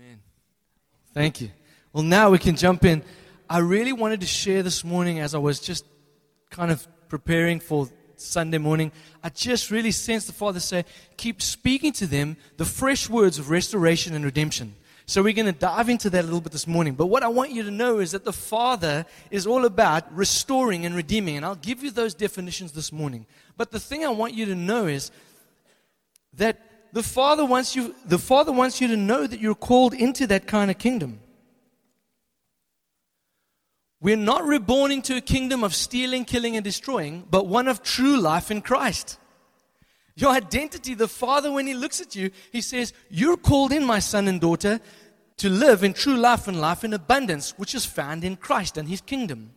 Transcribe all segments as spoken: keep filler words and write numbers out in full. Amen. Thank you. Well, now we can jump in. I really wanted to share this morning as I was just kind of preparing for Sunday morning. I just really sensed the Father say, keep speaking to them the fresh words of restoration and redemption. So we're going to dive into that a little bit this morning. But what I want you to know is that the Father is all about restoring and redeeming. And I'll give you those definitions this morning. But the thing I want you to know is that the Father wants you, the Father wants you to know that you're called into that kind of kingdom. We're not reborn into a kingdom of stealing, killing, and destroying, but one of true life in Christ. Your identity, the Father, when He looks at you, He says, you're called in, my son and daughter, to live in true life and life in abundance, which is found in Christ and His kingdom.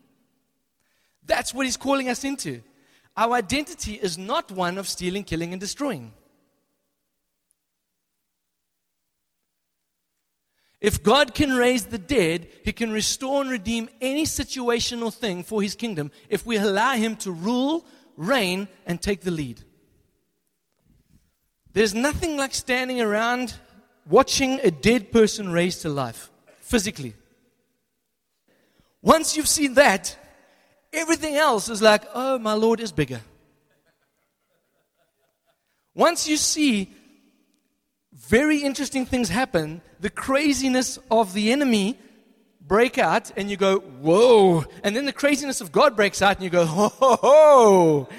That's what He's calling us into. Our identity is not one of stealing, killing, and destroying. If God can raise the dead, He can restore and redeem any situation or thing for His kingdom if we allow Him to rule, reign, and take the lead. There's nothing like standing around watching a dead person raised to life, physically. Once you've seen that, everything else is like, oh, my Lord is bigger. Once you see very interesting things happen, the craziness of the enemy break out, and you go, whoa. And then the craziness of God breaks out, and you go, ho, ho, ho.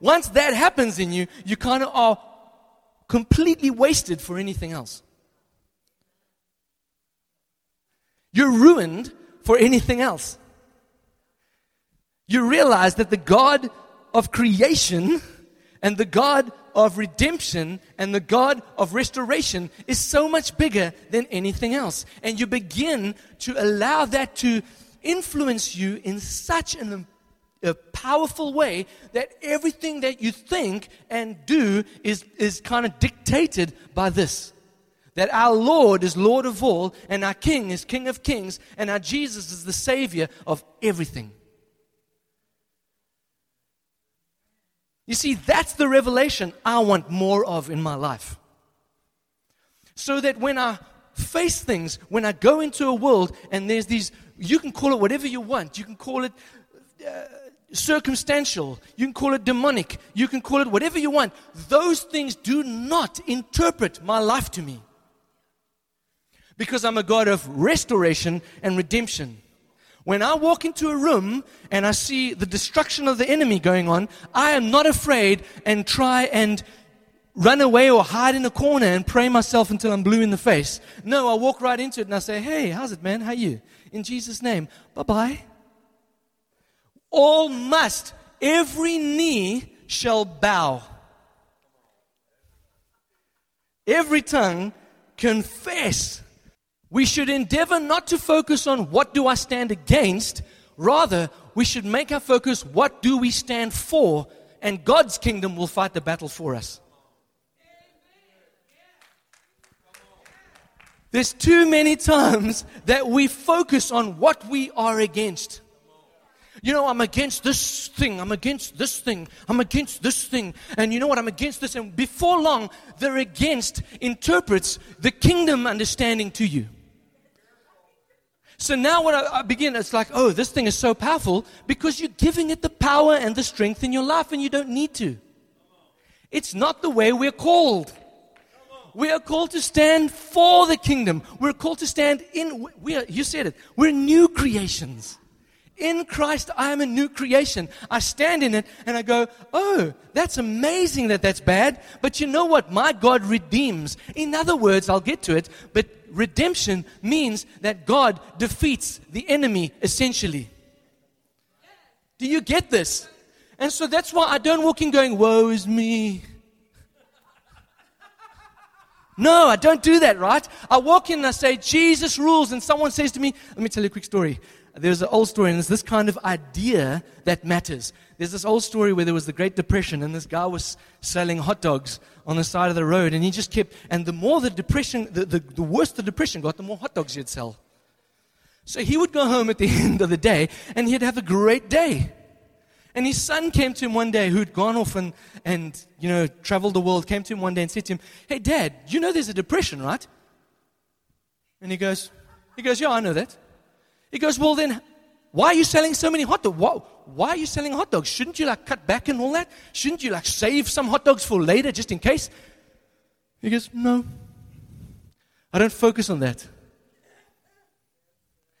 Once that happens in you, you kind of are completely wasted for anything else. You're ruined for anything else. You realize that the God of creation and the God of redemption and the God of restoration is so much bigger than anything else. And you begin to allow that to influence you in such an, a powerful way that everything that you think and do is, is kind of dictated by this. That our Lord is Lord of all, and our King is King of kings, and our Jesus is the Savior of everything. You see, that's the revelation I want more of in my life. So that when I face things, when I go into a world and there's these, you can call it whatever you want. You can call it uh, circumstantial. You can call it demonic. You can call it whatever you want. Those things do not interpret my life to me. Because I'm a God of restoration and redemption. When I walk into a room and I see the destruction of the enemy going on, I am not afraid and try and run away or hide in a corner and pray myself until I'm blue in the face. No, I walk right into it and I say, hey, how's it, man? How are you? In Jesus' name, bye-bye. All must, every knee shall bow. Every tongue confess. We should endeavor not to focus on what do I stand against. Rather, we should make our focus what do we stand for, and God's kingdom will fight the battle for us. There's too many times that we focus on what we are against. You know, I'm against this thing, I'm against this thing, I'm against this thing, and you know what, I'm against this. And before long, the against interprets the kingdom understanding to you. So now when I begin, it's like, oh, this thing is so powerful, because you're giving it the power and the strength in your life, and you don't need to. It's not the way we're called. We are called to stand for the kingdom. We're called to stand in, we are, you said it, we're new creations. In Christ, I am a new creation. I stand in it and I go, oh, that's amazing that that's bad. But you know what? My God redeems. In other words, I'll get to it, but redemption means that God defeats the enemy, essentially. Do you get this? And so that's why I don't walk in going, woe is me. No, I don't do that, right? I walk in and I say, Jesus rules. And someone says to me, let me tell you a quick story. There's an old story, and it's this kind of idea that matters. There's this old story where there was the Great Depression, and this guy was selling hot dogs on the side of the road, and he just kept, and the more the depression, the, the, the worse the depression got, the more hot dogs he'd sell. So he would go home at the end of the day, and he'd have a great day. And his son came to him one day, who'd gone off and, and you know, traveled the world, came to him one day and said to him, hey, Dad, you know there's a depression, right? And he goes, he goes, yeah, I know that. He goes, well then, why are you selling so many hot dogs? Why, why are you selling hot dogs? Shouldn't you like cut back and all that? Shouldn't you like save some hot dogs for later just in case? He goes, no, I don't focus on that.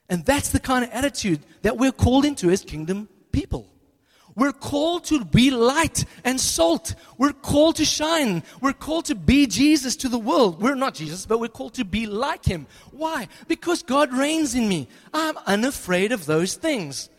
And that's the kind of attitude that we're called into as kingdom people. We're called to be light and salt. We're called to shine. We're called to be Jesus to the world. We're not Jesus, but we're called to be like him. Why? Because God reigns in me. I'm unafraid of those things.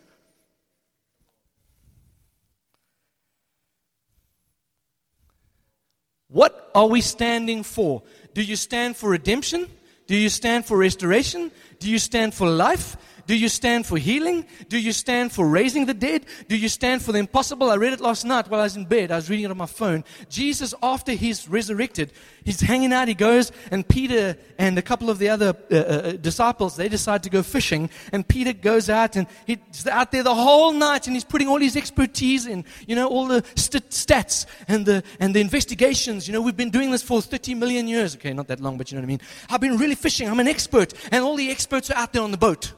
What are we standing for? Do you stand for redemption? Do you stand for restoration? Do you stand for life? Do you stand for healing? Do you stand for raising the dead? Do you stand for the impossible? I read it last night while I was in bed. I was reading it on my phone. Jesus, after he's resurrected, he's hanging out. He goes, and Peter and a couple of the other uh, uh, disciples, they decide to go fishing. And Peter goes out, and he's out there the whole night, and he's putting all his expertise in, you know, all the st- stats and the and the investigations. You know, we've been doing this for thirty million years. Okay, not that long, but you know what I mean. I've been really fishing. I'm an expert. And all the experts are out there on the boat.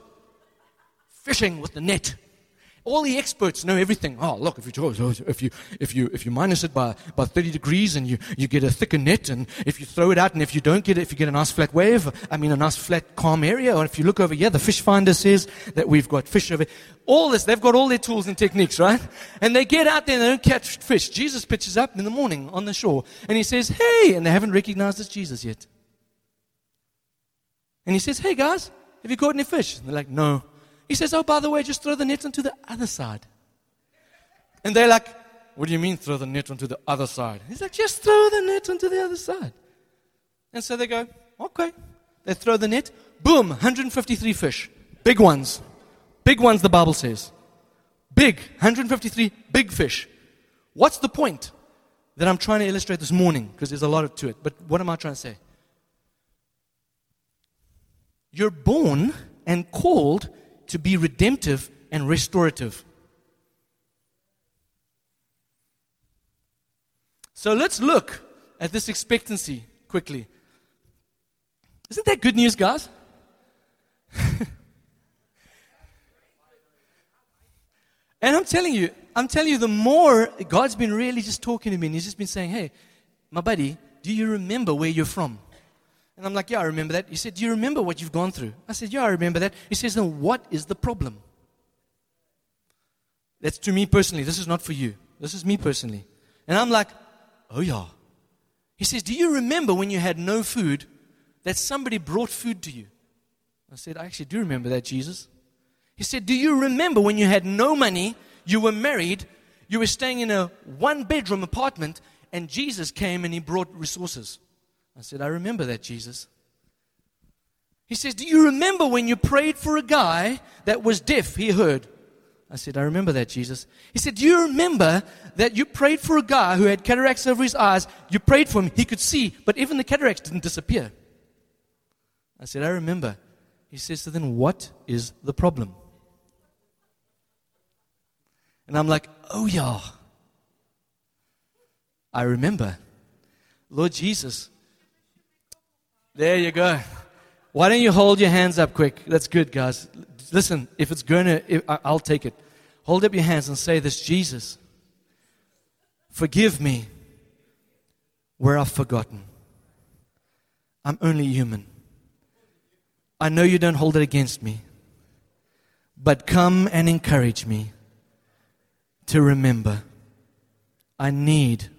Fishing with the net. All the experts know everything. Oh, look, if you if you if you if you minus it by, by thirty degrees and you, you get a thicker net, and if you throw it out, and if you don't get it, if you get a nice flat wave, I mean a nice flat calm area, or if you look over here, the fish finder says that we've got fish over here. All this, they've got all their tools and techniques, right? And they get out there and they don't catch fish. Jesus pitches up in the morning on the shore, and he says, hey, and they haven't recognized it's Jesus yet. And he says, hey guys, have you caught any fish? And they're like, no. He says, oh, by the way, just throw the net onto the other side. And they're like, what do you mean throw the net onto the other side? He's like, just throw the net onto the other side. And so they go, okay. They throw the net. Boom, one hundred fifty-three fish. Big ones. Big ones, the Bible says. Big, one hundred fifty-three big fish. What's the point that I'm trying to illustrate this morning? Because there's a lot to it. But what am I trying to say? You're born and called to be redemptive and restorative. So let's look at this expectancy quickly. Isn't that good news, guys? And I'm telling you, I'm telling you, the more God's been really just talking to me, and he's just been saying, hey, my buddy, do you remember where you're from? And I'm like, yeah, I remember that. He said, do you remember what you've gone through? I said, yeah, I remember that. He says, then what is the problem? That's to me personally. This is not for you. This is me personally. And I'm like, oh, yeah. He says, do you remember when you had no food that somebody brought food to you? I said, I actually do remember that, Jesus. He said, do you remember when you had no money, you were married, you were staying in a one-bedroom apartment, and Jesus came and he brought resources? I said, I remember that, Jesus. He says, do you remember when you prayed for a guy that was deaf, he heard? I said, I remember that, Jesus. He said, do you remember that you prayed for a guy who had cataracts over his eyes? You prayed for him, he could see, but even the cataracts didn't disappear. I said, I remember. He says, so then what is the problem? And I'm like, oh, yeah. I remember. Lord Jesus, there you go. Why don't you hold your hands up quick? That's good, guys. Listen, if it's going to, I'll take it. Hold up your hands and say this, Jesus, forgive me where I've forgotten. I'm only human. I know you don't hold it against me, but come and encourage me to remember. I need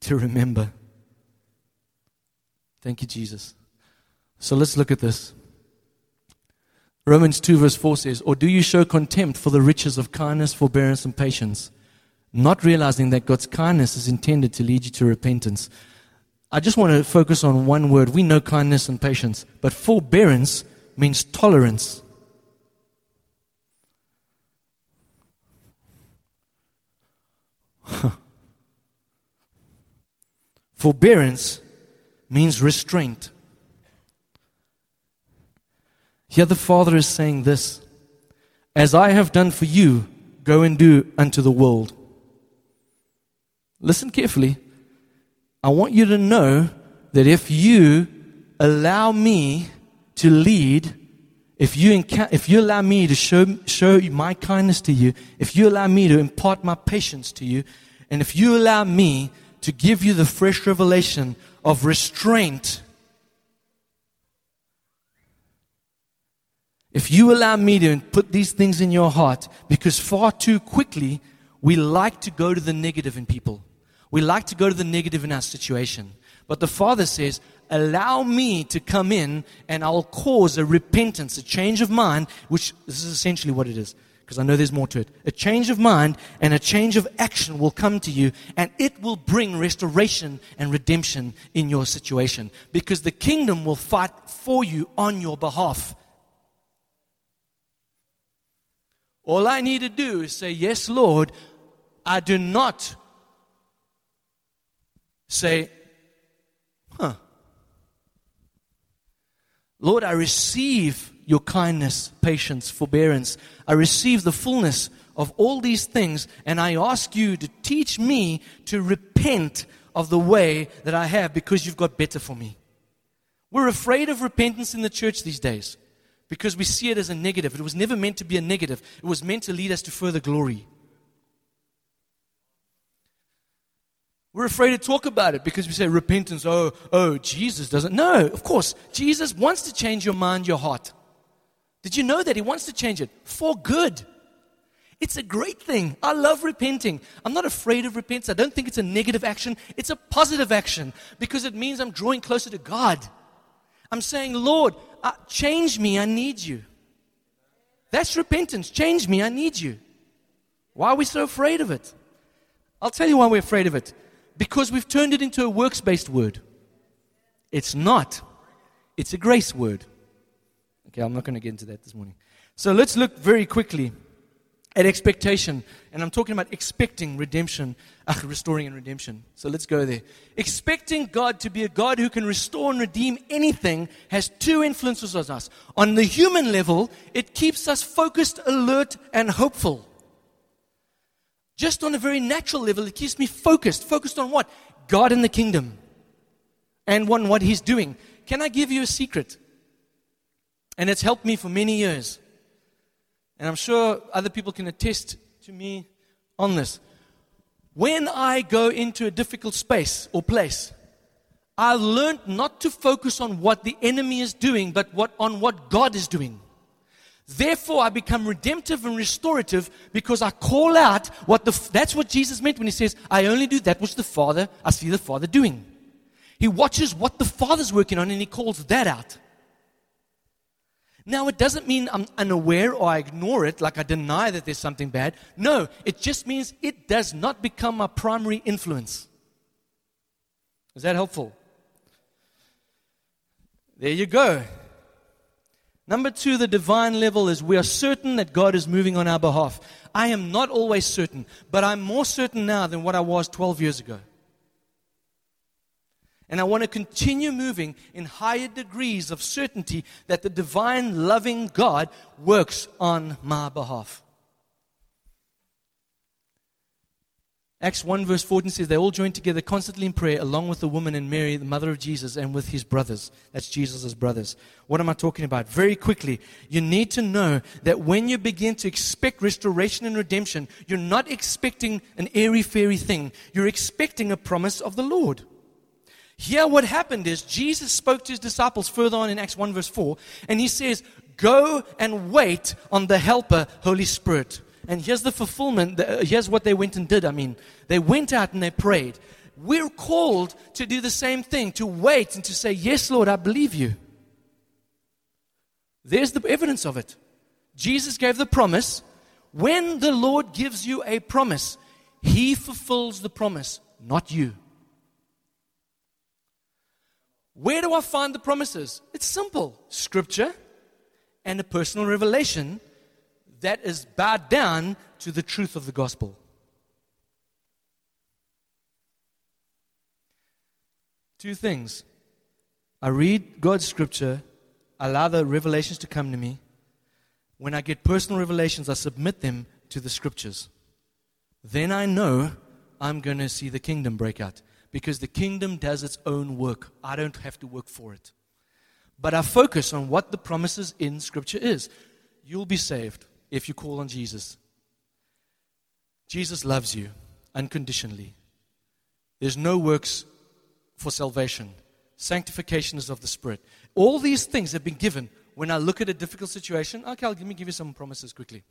to remember. Thank you, Jesus. So let's look at this. Romans two verse four says, or do you show contempt for the riches of kindness, forbearance, and patience, not realizing that God's kindness is intended to lead you to repentance? I just want to focus on one word. We know kindness and patience, but forbearance means tolerance. Forbearance means restraint. Here the Father is saying this, as I have done for you, go and do unto the world. Listen carefully. I want you to know that if you allow me to lead, if you enca- if you allow me to show show my kindness to you, if you allow me to impart my patience to you, and if you allow me to give you the fresh revelation of restraint, if you allow me to put these things in your heart, because far too quickly we like to go to the negative in people. We like to go to the negative in our situation. But the Father says, allow me to come in and I'll cause a repentance, a change of mind, which this is essentially what it is, because I know there's more to it. A change of mind and a change of action will come to you, and it will bring restoration and redemption in your situation, because the kingdom will fight for you on your behalf. All I need to do is say, yes, Lord, I do not say, huh. Lord, I receive your kindness, patience, forbearance. I receive the fullness of all these things, and I ask you to teach me to repent of the way that I have, because you've got better for me. We're afraid of repentance in the church these days, because we see it as a negative. It was never meant to be a negative. It was meant to lead us to further glory. We're afraid to talk about it because we say repentance, oh, oh, Jesus doesn't. No, of course, Jesus wants to change your mind, your heart. Did you know that? He wants to change it for good. It's a great thing. I love repenting. I'm not afraid of repentance. I don't think it's a negative action. It's a positive action, because it means I'm drawing closer to God. I'm saying, Lord, Uh, change me, I need you. That's repentance. Change me, I need you. Why are we so afraid of it? I'll tell you why we're afraid of it. Because we've turned it into a works-based word. It's not. It's a grace word. Okay, I'm not going to get into that this morning. So let's look very quickly at expectation. And I'm talking about expecting redemption, uh, restoring and redemption. So let's go there. Expecting God to be a God who can restore and redeem anything has two influences on us. On the human level, it keeps us focused, alert, and hopeful. Just on a very natural level, it keeps me focused. Focused on what? God and the kingdom. And on what He's doing. Can I give you a secret? And it's helped me for many years. And I'm sure other people can attest to me on this. When I go into a difficult space or place, I've learned not to focus on what the enemy is doing, but what on what God is doing. Therefore, I become redemptive and restorative, because I call out what the, that's what Jesus meant when He says, I only do that which the Father, I see the Father doing. He watches what the Father's working on and He calls that out. Now, it doesn't mean I'm unaware or I ignore it, like I deny that there's something bad. No, it just means it does not become my primary influence. Is that helpful? There you go. Number two, the divine level is we are certain that God is moving on our behalf. I am not always certain, but I'm more certain now than what I was twelve years ago. And I want to continue moving in higher degrees of certainty that the divine, loving God works on my behalf. Acts one verse fourteen says, they all joined together constantly in prayer, along with the woman and Mary, the mother of Jesus, and with His brothers. That's Jesus' brothers. What am I talking about? Very quickly, you need to know that when you begin to expect restoration and redemption, you're not expecting an airy-fairy thing. You're expecting a promise of the Lord. Here what happened is Jesus spoke to His disciples further on in Acts one verse four, and He says, go and wait on the helper, Holy Spirit. And here's the fulfillment, here's what they went and did, I mean. They went out and they prayed. We're called to do the same thing, to wait and to say, yes, Lord, I believe you. There's the evidence of it. Jesus gave the promise. When the Lord gives you a promise, He fulfills the promise, not you. Where do I find the promises? It's simple. Scripture and a personal revelation that is bowed down to the truth of the gospel. Two things. I read God's scripture, allow the revelations to come to me. When I get personal revelations, I submit them to the scriptures. Then I know I'm going to see the kingdom break out. Because the kingdom does its own work. I don't have to work for it. but I focus on what the promises in Scripture is. You'll be saved if you call on Jesus. Jesus loves you unconditionally. There's no works for salvation. Sanctification is of the Spirit. All these things have been given. When I look at a difficult situation, okay, let me give you some promises quickly.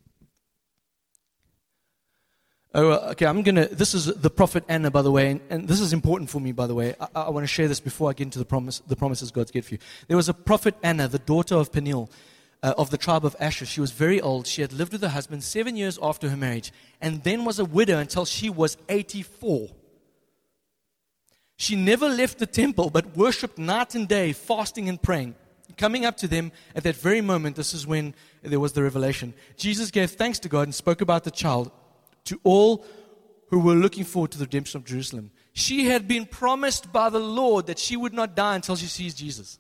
Oh, okay, I'm going to, this is the prophet Anna, by the way, and, and this is important for me, by the way. I, I want to share this before I get into the promise, the promises God's given for you. There was a prophet Anna, the daughter of Peniel, uh, of the tribe of Asher. She was very old. She had lived with her husband seven years after her marriage, and then was a widow until she was eighty-four. She never left the temple, but worshipped night and day, fasting and praying. Coming up to them at that very moment, this is when there was the revelation. Jesus gave thanks to God and spoke about the child to all who were looking forward to the redemption of Jerusalem. She had been promised by the Lord that she would not die until she sees Jesus.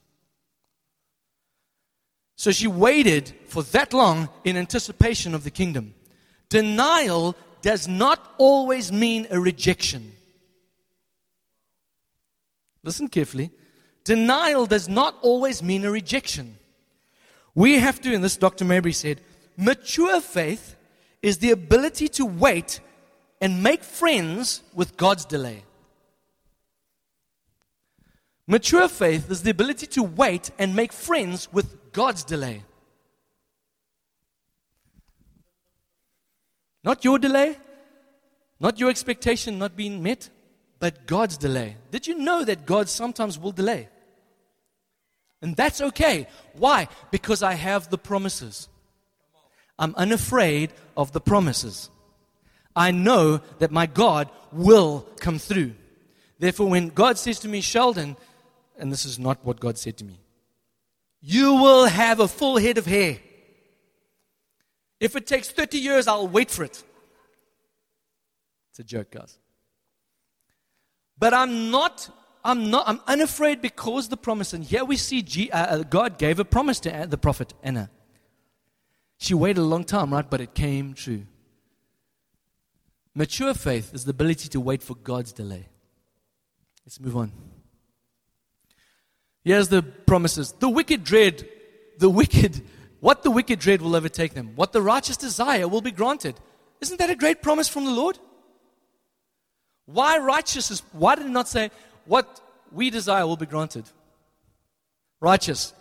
So she waited for that long in anticipation of the kingdom. Denial does not always mean a rejection. Listen carefully. Denial does not always mean a rejection. We have to, and this Doctor Mabry said, mature faith is the ability to wait and make friends with God's delay. Mature faith is the ability to wait and make friends with God's delay. Not your delay, not your expectation not being met, but God's delay. Did you know that God sometimes will delay? And that's okay. Why? Because I have the promises. I'm unafraid of the promises. I know that my God will come through. Therefore, when God says to me, Sheldon, and this is not what God said to me, you will have a full head of hair. If it takes thirty years, I'll wait for it. It's a joke, guys. But I'm not, I'm not, I'm unafraid because the promise, and here we see G, uh, God gave a promise to the prophet Anna. She waited a long time, right? But it came true. Mature faith is the ability to wait for God's delay. Let's move on. Here's the promises. The wicked dread, the wicked, what the wicked dread will overtake them. What the righteous desire will be granted. Isn't that a great promise from the Lord? Why righteousness? Why did it not say, what we desire will be granted? Righteous.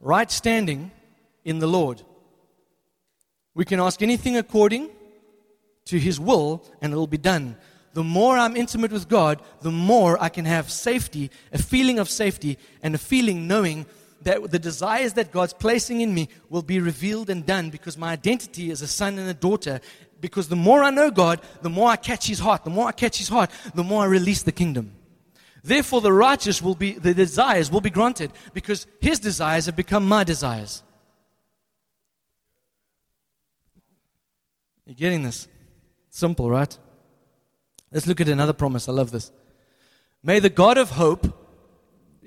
Right standing in the Lord. We can ask anything according to His will, and it will be done. The more I'm intimate with God, the more I can have safety, a feeling of safety, and a feeling knowing that the desires that God's placing in me will be revealed and done, because my identity is a son and a daughter. Because the more I know God, the more I catch His heart. The more I catch His heart, the more I release the kingdom. Therefore, the righteous will be, the desires will be granted, because His desires have become my desires. You're getting this? Simple, right? Let's look at another promise. I love this. May the God of hope,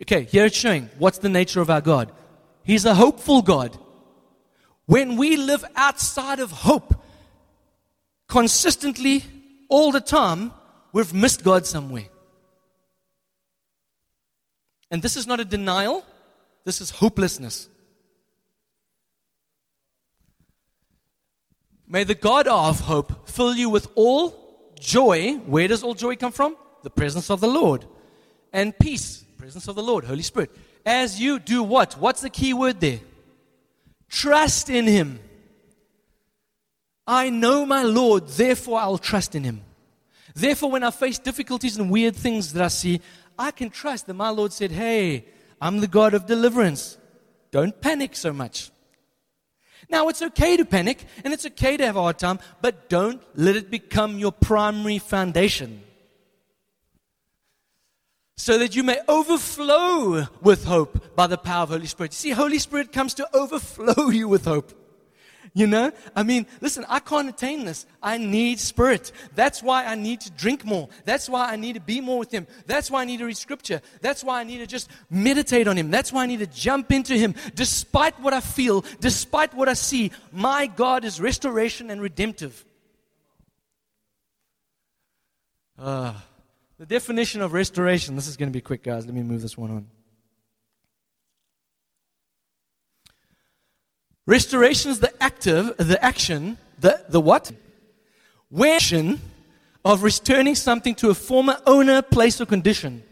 okay, here it's showing, what's the nature of our God? He's a hopeful God. When we live outside of hope, consistently, all the time, we've missed God somewhere. And this is not a denial, this is hopelessness. May the God of hope fill you with all joy. Where does all joy come from? The presence of the Lord. And peace, presence of the Lord, Holy Spirit. As you do what? What's the key word there? Trust in Him. I know my Lord, therefore I'll trust in Him. Therefore, when I face difficulties and weird things that I see, I can trust that my Lord said, hey, I'm the God of deliverance. Don't panic so much. Now, it's okay to panic, and it's okay to have a hard time, but don't let it become your primary foundation. So that you may overflow with hope by the power of Holy Spirit. See, Holy Spirit comes to overflow you with hope. You know, I mean, listen, I can't attain this. I need Spirit. That's why I need to drink more. That's why I need to be more with Him. That's why I need to read Scripture. That's why I need to just meditate on Him. That's why I need to jump into Him. Despite what I feel, despite what I see, my God is restoration and redemptive. Uh, the definition of restoration, this is going to be quick, guys. Let me move this one on. Restoration is the active, the action, the, the what? Where of returning something to a former owner, place, or condition.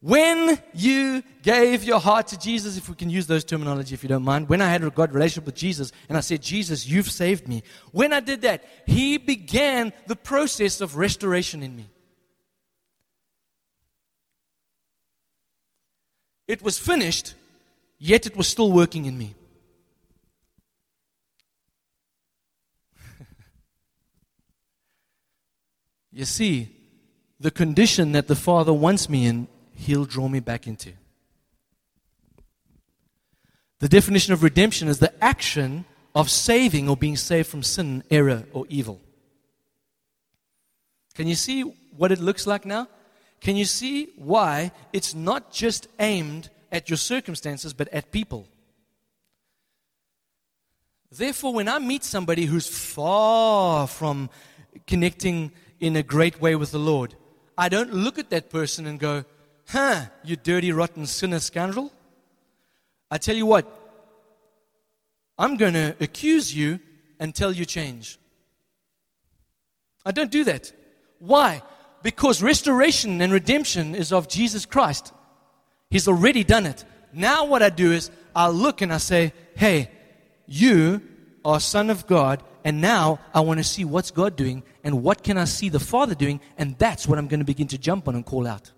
When you gave your heart to Jesus, if we can use those terminology if you don't mind, when I had a God relationship with Jesus and I said, Jesus, you've saved me. When I did that, he began the process of restoration in me. It was finished, yet it was still working in me. You see, the condition that the Father wants me in, he'll draw me back into. The definition of redemption is the action of saving or being saved from sin, error, or evil. Can you see what it looks like now? Can you see why it's not just aimed at your circumstances, but at people? Therefore, when I meet somebody who's far from connecting in a great way with the Lord, I don't look at that person and go, huh, you dirty, rotten, sinner, scoundrel. I tell you what, I'm going to accuse you until you change. I don't do that. Why? Because restoration and redemption is of Jesus Christ. He's already done it. Now what I do is I look and I say, hey, you are son of God, and now I want to see what's God doing and what can I see the Father doing, and that's what I'm going to begin to jump on and call out.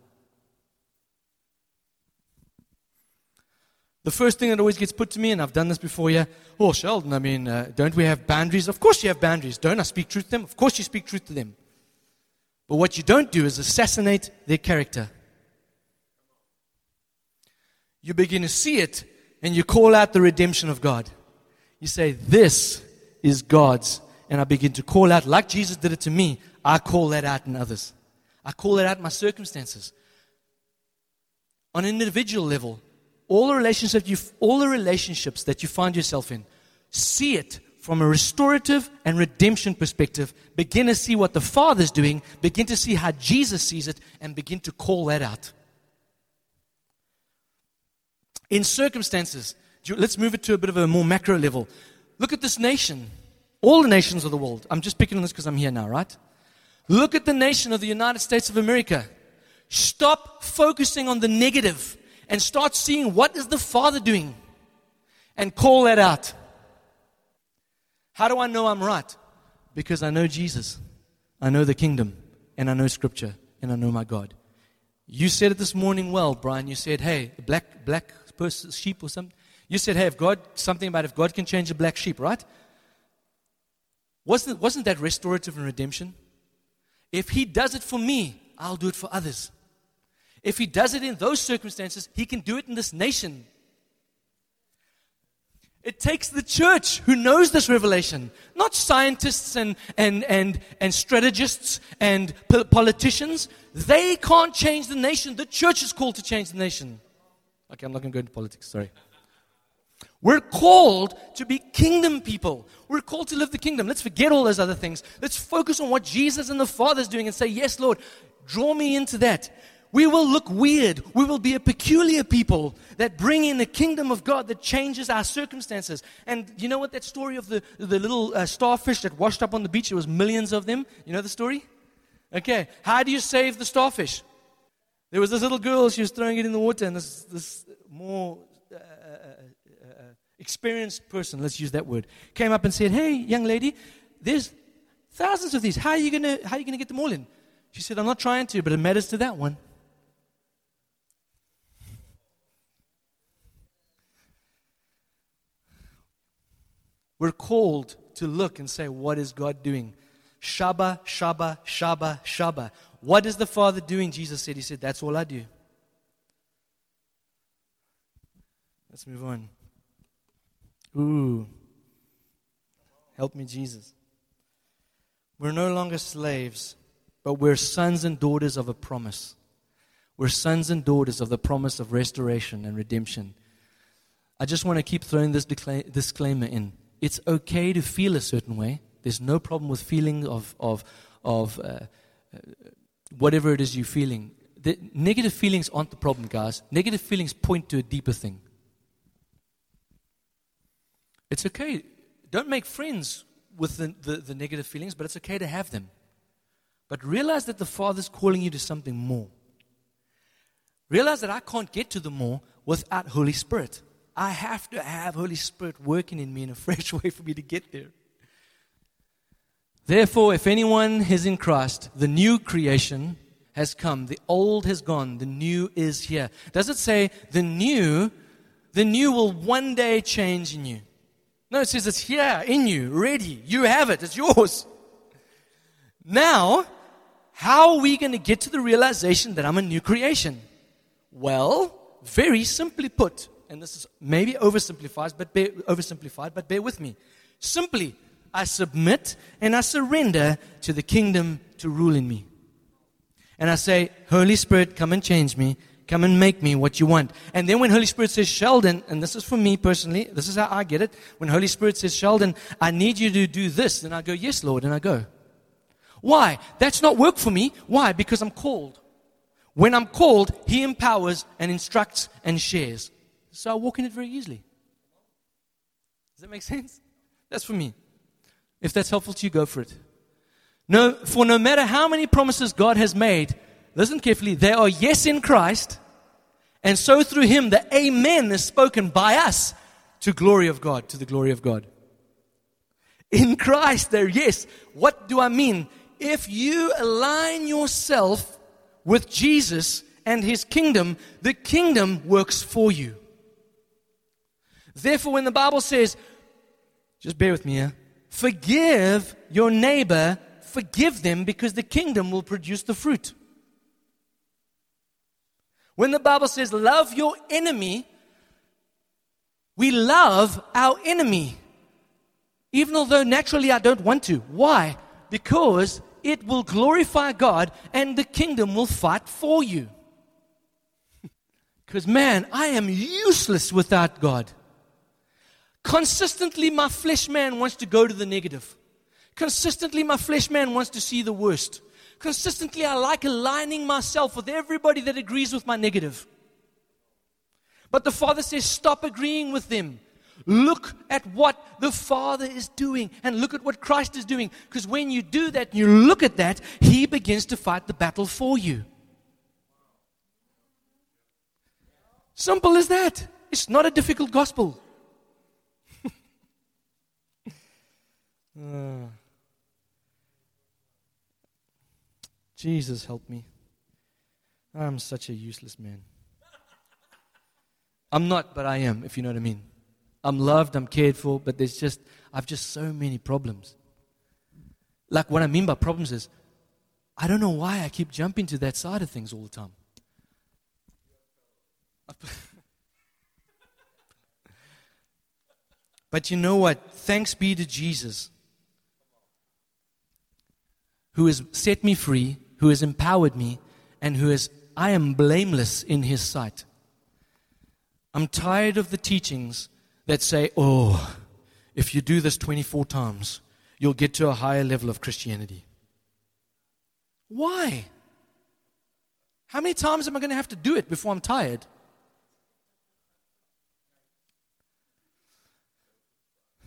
The first thing that always gets put to me, and I've done this before here, oh, Sheldon, I mean, uh, don't we have boundaries? Of course you have boundaries. Don't I speak truth to them? Of course you speak truth to them. But what you don't do is assassinate their character. You begin to see it, and you call out the redemption of God. You say, this is God's. And I begin to call out, like Jesus did it to me, I call that out in others. I call that out in my circumstances. On an individual level, all the relationships you all the relationships that you find yourself in, see it from a restorative and redemption perspective. Begin to see what the Father's doing. Begin to see how Jesus sees it, and begin to call that out. In circumstances, let's move it to a bit of a more macro level. Look at this nation. All the nations of the world. I'm just picking on this because I'm here now, right? Look at the nation of the United States of America. Stop focusing on the negative and start seeing what is the Father doing and call that out. How do I know I'm right? Because I know Jesus. I know the kingdom, and I know Scripture, and I know my God. You said it this morning well, Brian. You said, hey, the black, black person, sheep or something. You said, hey, if God, something about if God can change a black sheep, right? Wasn't, wasn't that restorative and redemption? If he does it for me, I'll do it for others. If he does it in those circumstances, he can do it in this nation. It takes the church who knows this revelation, not scientists and, and, and, and strategists and politicians. They can't change the nation. The church is called to change the nation. Okay, I'm not going to go into politics, sorry. We're called to be kingdom people. We're called to live the kingdom. Let's forget all those other things. Let's focus on what Jesus and the Father is doing and say, yes, Lord, draw me into that. We will look weird. We will be a peculiar people that bring in the kingdom of God that changes our circumstances. And you know what? That story of the, the little uh, starfish that washed up on the beach, there was millions of them. You know the story? Okay. How do you save the starfish? There was this little girl. She was throwing it in the water, and this, this more... Uh, experienced person, let's use that word, came up and said, hey, young lady, there's thousands of these. How are you going to how are you going to get them all in? She said, I'm not trying to, but it matters to that one. We're called to look and say, what is God doing? Shabba, shabba, shabba, shabba. What is the Father doing? Jesus said, he said, that's all I do. Let's move on. Ooh, help me, Jesus. We're no longer slaves, but we're sons and daughters of a promise. We're sons and daughters of the promise of restoration and redemption. I just want to keep throwing this disclaimer in. It's okay to feel a certain way. There's no problem with feeling of of of uh, uh, whatever it is you're feeling. The negative feelings aren't the problem, guys. Negative feelings point to a deeper thing. It's okay. Don't make friends with the, the, the negative feelings, but it's okay to have them. But realize that the Father's calling you to something more. Realize that I can't get to the more without Holy Spirit. I have to have Holy Spirit working in me in a fresh way for me to get there. Therefore, if anyone is in Christ, the new creation has come. The old has gone. The new is here. Does it say the new, the new will one day change in you? No, it says it's here in you, ready. You have it. It's yours. Now, how are we going to get to the realization that I'm a new creation? Well, very simply put, and this is maybe oversimplified, but bear, oversimplified, but bear with me. Simply, I submit and I surrender to the kingdom to rule in me. And I say, Holy Spirit, come and change me. Come and make me what you want. And then when Holy Spirit says, Sheldon, and this is for me personally, this is how I get it. When Holy Spirit says, Sheldon, I need you to do this, then I go, yes, Lord, and I go. Why? That's not work for me. Why? Because I'm called. When I'm called, He empowers and instructs and shares. So I walk in it very easily. Does that make sense? That's for me. If that's helpful to you, go for it. No, for no matter how many promises God has made, listen carefully, they are yes in Christ, and so through Him the amen is spoken by us to glory of God, to the glory of God. In Christ they're yes. What do I mean? If you align yourself with Jesus and His kingdom, the kingdom works for you. Therefore, when the Bible says, just bear with me here, forgive your neighbor, forgive them because the kingdom will produce the fruit. When the Bible says, love your enemy, we love our enemy. Even although naturally I don't want to. Why? Because it will glorify God and the kingdom will fight for you. Because man, I am useless without God. Consistently my flesh man wants to go to the negative. Consistently my flesh man wants to see the worst. Consistently, I like aligning myself with everybody that agrees with my negative. But the Father says, stop agreeing with them. Look at what the Father is doing and look at what Christ is doing. Because when you do that, you look at that, He begins to fight the battle for you. Simple as that. It's not a difficult gospel. uh. Jesus, help me. I'm such a useless man. I'm not, but I am, if you know what I mean. I'm loved, I'm cared for, but there's just, I've just so many problems. Like what I mean by problems is, I don't know why I keep jumping to that side of things all the time. But you know what? Thanks be to Jesus, who has set me free, who has empowered me, and who is, I am blameless in His sight. I'm tired of the teachings that say, oh, if you do this twenty-four times, you'll get to a higher level of Christianity. Why? How many times am I going to have to do it before I'm tired?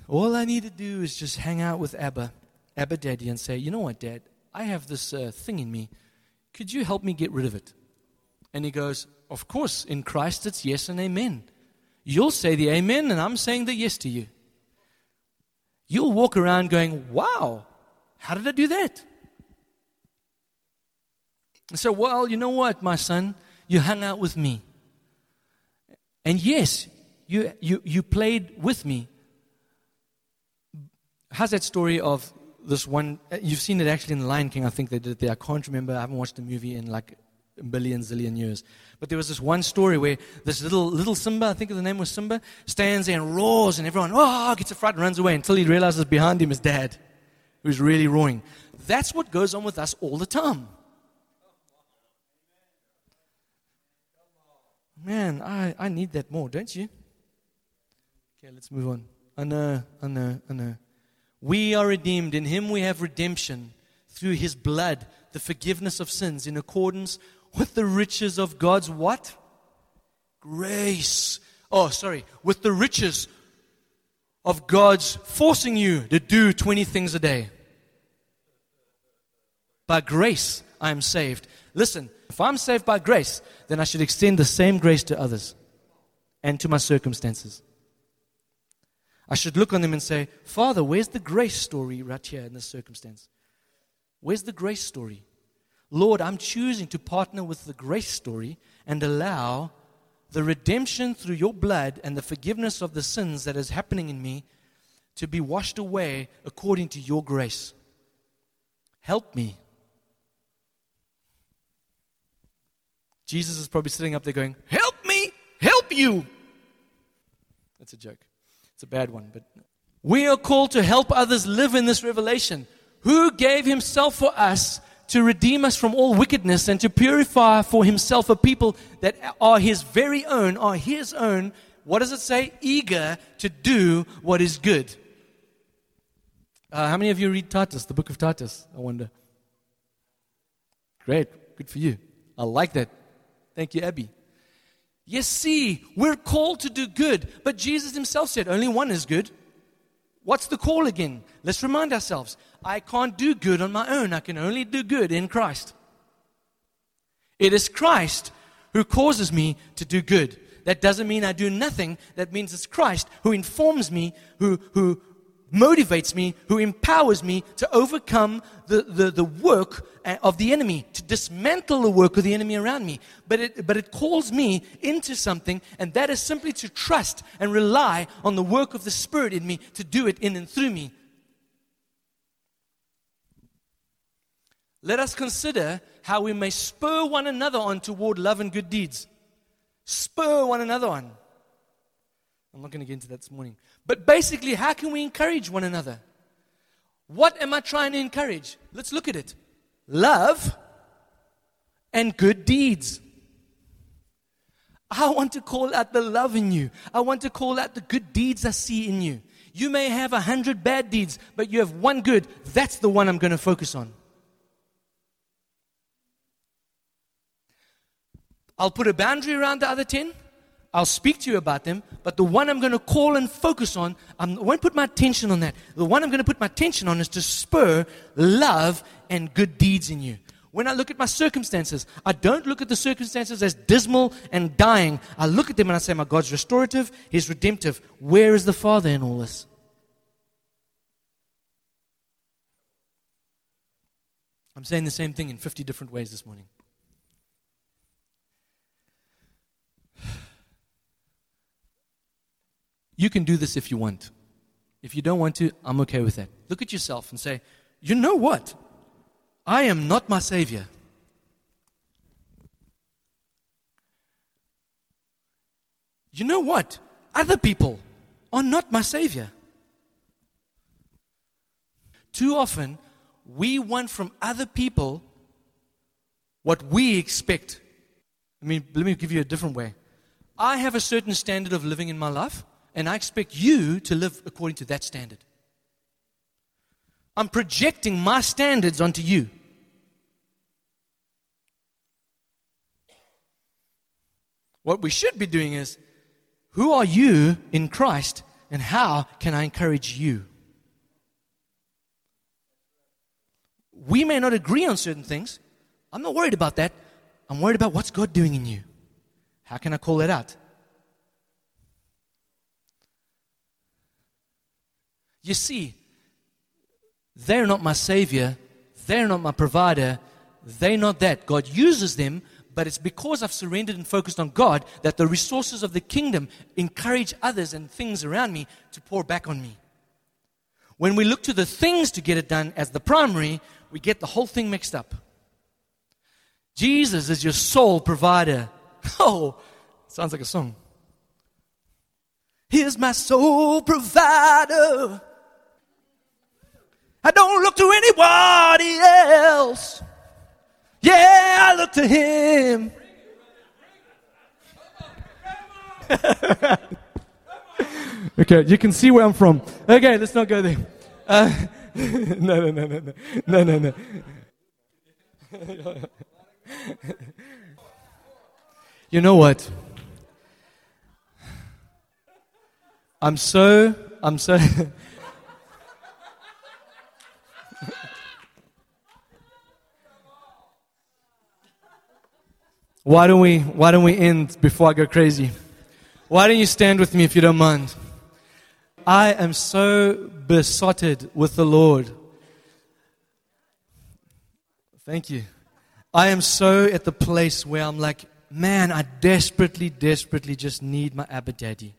All I need to do is just hang out with Abba, Abba Daddy, and say, you know what, Dad? I have this uh, thing in me. Could you help me get rid of it? And He goes, of course, in Christ it's yes and amen. You'll say the amen and I'm saying the yes to you. You'll walk around going, wow, how did I do that? And so, well, you know what, my son? You hung out with me. And yes, you you you played with me. How's that story of this one, you've seen it actually in The Lion King, I think they did it there. I can't remember, I haven't watched the movie in like a billion, zillion years. But there was this one story where this little little Simba, I think the name was Simba, stands there and roars and everyone, oh, gets a fright and runs away until he realizes behind him is Dad, who's really roaring. That's what goes on with us all the time. Man, I, I need that more, don't you? Okay, let's move on. I know, I know, I know. We are redeemed. In Him we have redemption through His blood, the forgiveness of sins in accordance with the riches of God's what? Grace. Oh, sorry. With the riches of God's forcing you to do twenty things a day. By grace, I am saved. Listen, if I'm saved by grace, then I should extend the same grace to others and to my circumstances. I should look on them and say, Father, where's the grace story right here in this circumstance? Where's the grace story? Lord, I'm choosing to partner with the grace story and allow the redemption through your blood and the forgiveness of the sins that is happening in me to be washed away according to your grace. Help me. Jesus is probably sitting up there going, help me, help you. That's a joke. It's a bad one. But we are called to help others live in this revelation. Who gave himself for us to redeem us from all wickedness and to purify for himself a people that are his very own, are his own, what does it say? Eager to do what is good. Uh, how many of you read Titus, the book of Titus, I wonder? Great. Good for you. I like that. Thank you, Abby. Yes, see, we're called to do good. But Jesus himself said, only one is good. What's the call again? Let's remind ourselves, I can't do good on my own. I can only do good in Christ. It is Christ who causes me to do good. That doesn't mean I do nothing. That means it's Christ who informs me, who who motivates me, who empowers me to overcome the, the, the work of the enemy, to dismantle the work of the enemy around me. But it, but it calls me into something, and that is simply to trust and rely on the work of the Spirit in me to do it in and through me. Let us consider how we may spur one another on toward love and good deeds. Spur one another on. I'm not going to get into that this morning. But basically, how can we encourage one another? What am I trying to encourage? Let's look at it. Love and good deeds. I want to call out the love in you. I want to call out the good deeds I see in you. You may have a hundred bad deeds, but you have one good. That's the one I'm going to focus on. I'll put a boundary around the other ten. I'll speak to you about them, but the one I'm going to call and focus on, I'm, I won't put my attention on that. The one I'm going to put my attention on is to spur love and good deeds in you. When I look at my circumstances, I don't look at the circumstances as dismal and dying. I look at them and I say, my God's restorative, He's redemptive. Where is the Father in all this? I'm saying the same thing in fifty different ways this morning. You can do this if you want. If you don't want to, I'm okay with that. Look at yourself and say, you know what? I am not my Savior. You know what? Other people are not my Savior. Too often, we want from other people what we expect. I mean, let me give you a different way. I have a certain standard of living in my life. And I expect you to live according to that standard. I'm projecting my standards onto you. What we should be doing is, who are you in Christ and how can I encourage you? We may not agree on certain things. I'm not worried about that. I'm worried about what's God doing in you. How can I call that out? You see, they're not my Savior. They're not my provider. They're not that. God uses them, but it's because I've surrendered and focused on God that the resources of the kingdom encourage others and things around me to pour back on me. When we look to the things to get it done as the primary, we get the whole thing mixed up. Jesus is your sole provider. Oh, sounds like a song. He is my sole provider. I don't look to anybody else. Yeah, I look to Him. Okay, you can see where I'm from. Okay, let's not go there. Uh, no, no, no, no, no, no, no, no. You know what? I'm so I'm so... Why don't we, why don't we end before I go crazy? Why don't you stand with me if you don't mind? I am so besotted with the Lord. Thank you. I am so at the place where I'm like, man, I desperately, desperately just need my Abba Daddy.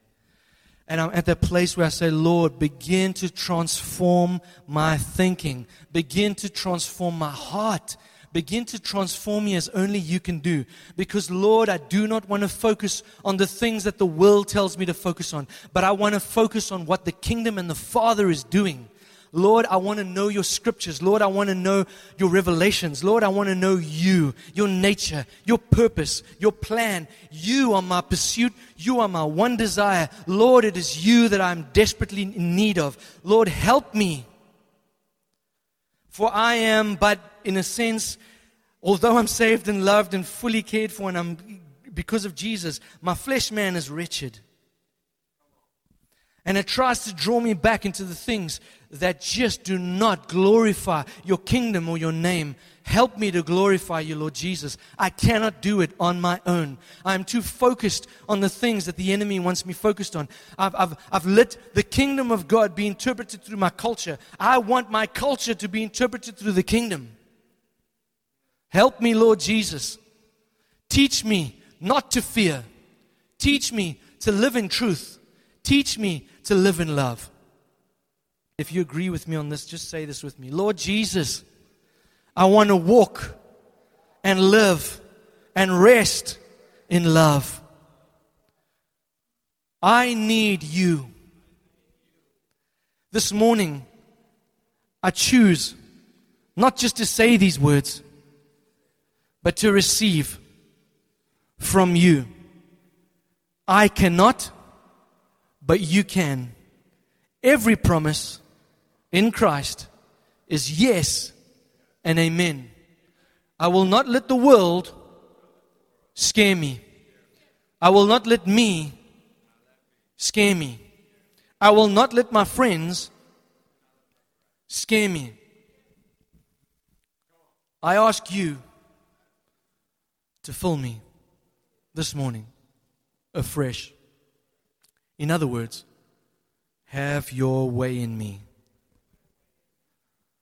And I'm at that place where I say, Lord, begin to transform my thinking. Begin to transform my heart. Begin to transform me as only you can do. Because, Lord, I do not want to focus on the things that the world tells me to focus on. But I want to focus on what the kingdom and the Father is doing. Lord, I want to know your scriptures. Lord, I want to know your revelations. Lord, I want to know you, your nature, your purpose, your plan. You are my pursuit. You are my one desire. Lord, it is you that I am desperately in need of. Lord, help me. For I am, but in a sense, although I'm saved and loved and fully cared for, and I'm because of Jesus, my flesh man is wretched. And it tries to draw me back into the things that just do not glorify your kingdom or your name. Help me to glorify you, Lord Jesus. I cannot do it on my own. I'm too focused on the things that the enemy wants me focused on. I've, I've, I've let the kingdom of God be interpreted through my culture. I want my culture to be interpreted through the kingdom. Help me, Lord Jesus. Teach me not to fear. Teach me to live in truth. Teach me to live in love. If you agree with me on this, just say this with me. Lord Jesus, I want to walk and live and rest in love. I need you. This morning, I choose not just to say these words, but to receive from you. I cannot, but you can. Every promise in Christ is yes and amen. I will not let the world scare me. I will not let me scare me. I will not let my friends scare me. I ask you to fill me this morning afresh. In other words, have your way in me.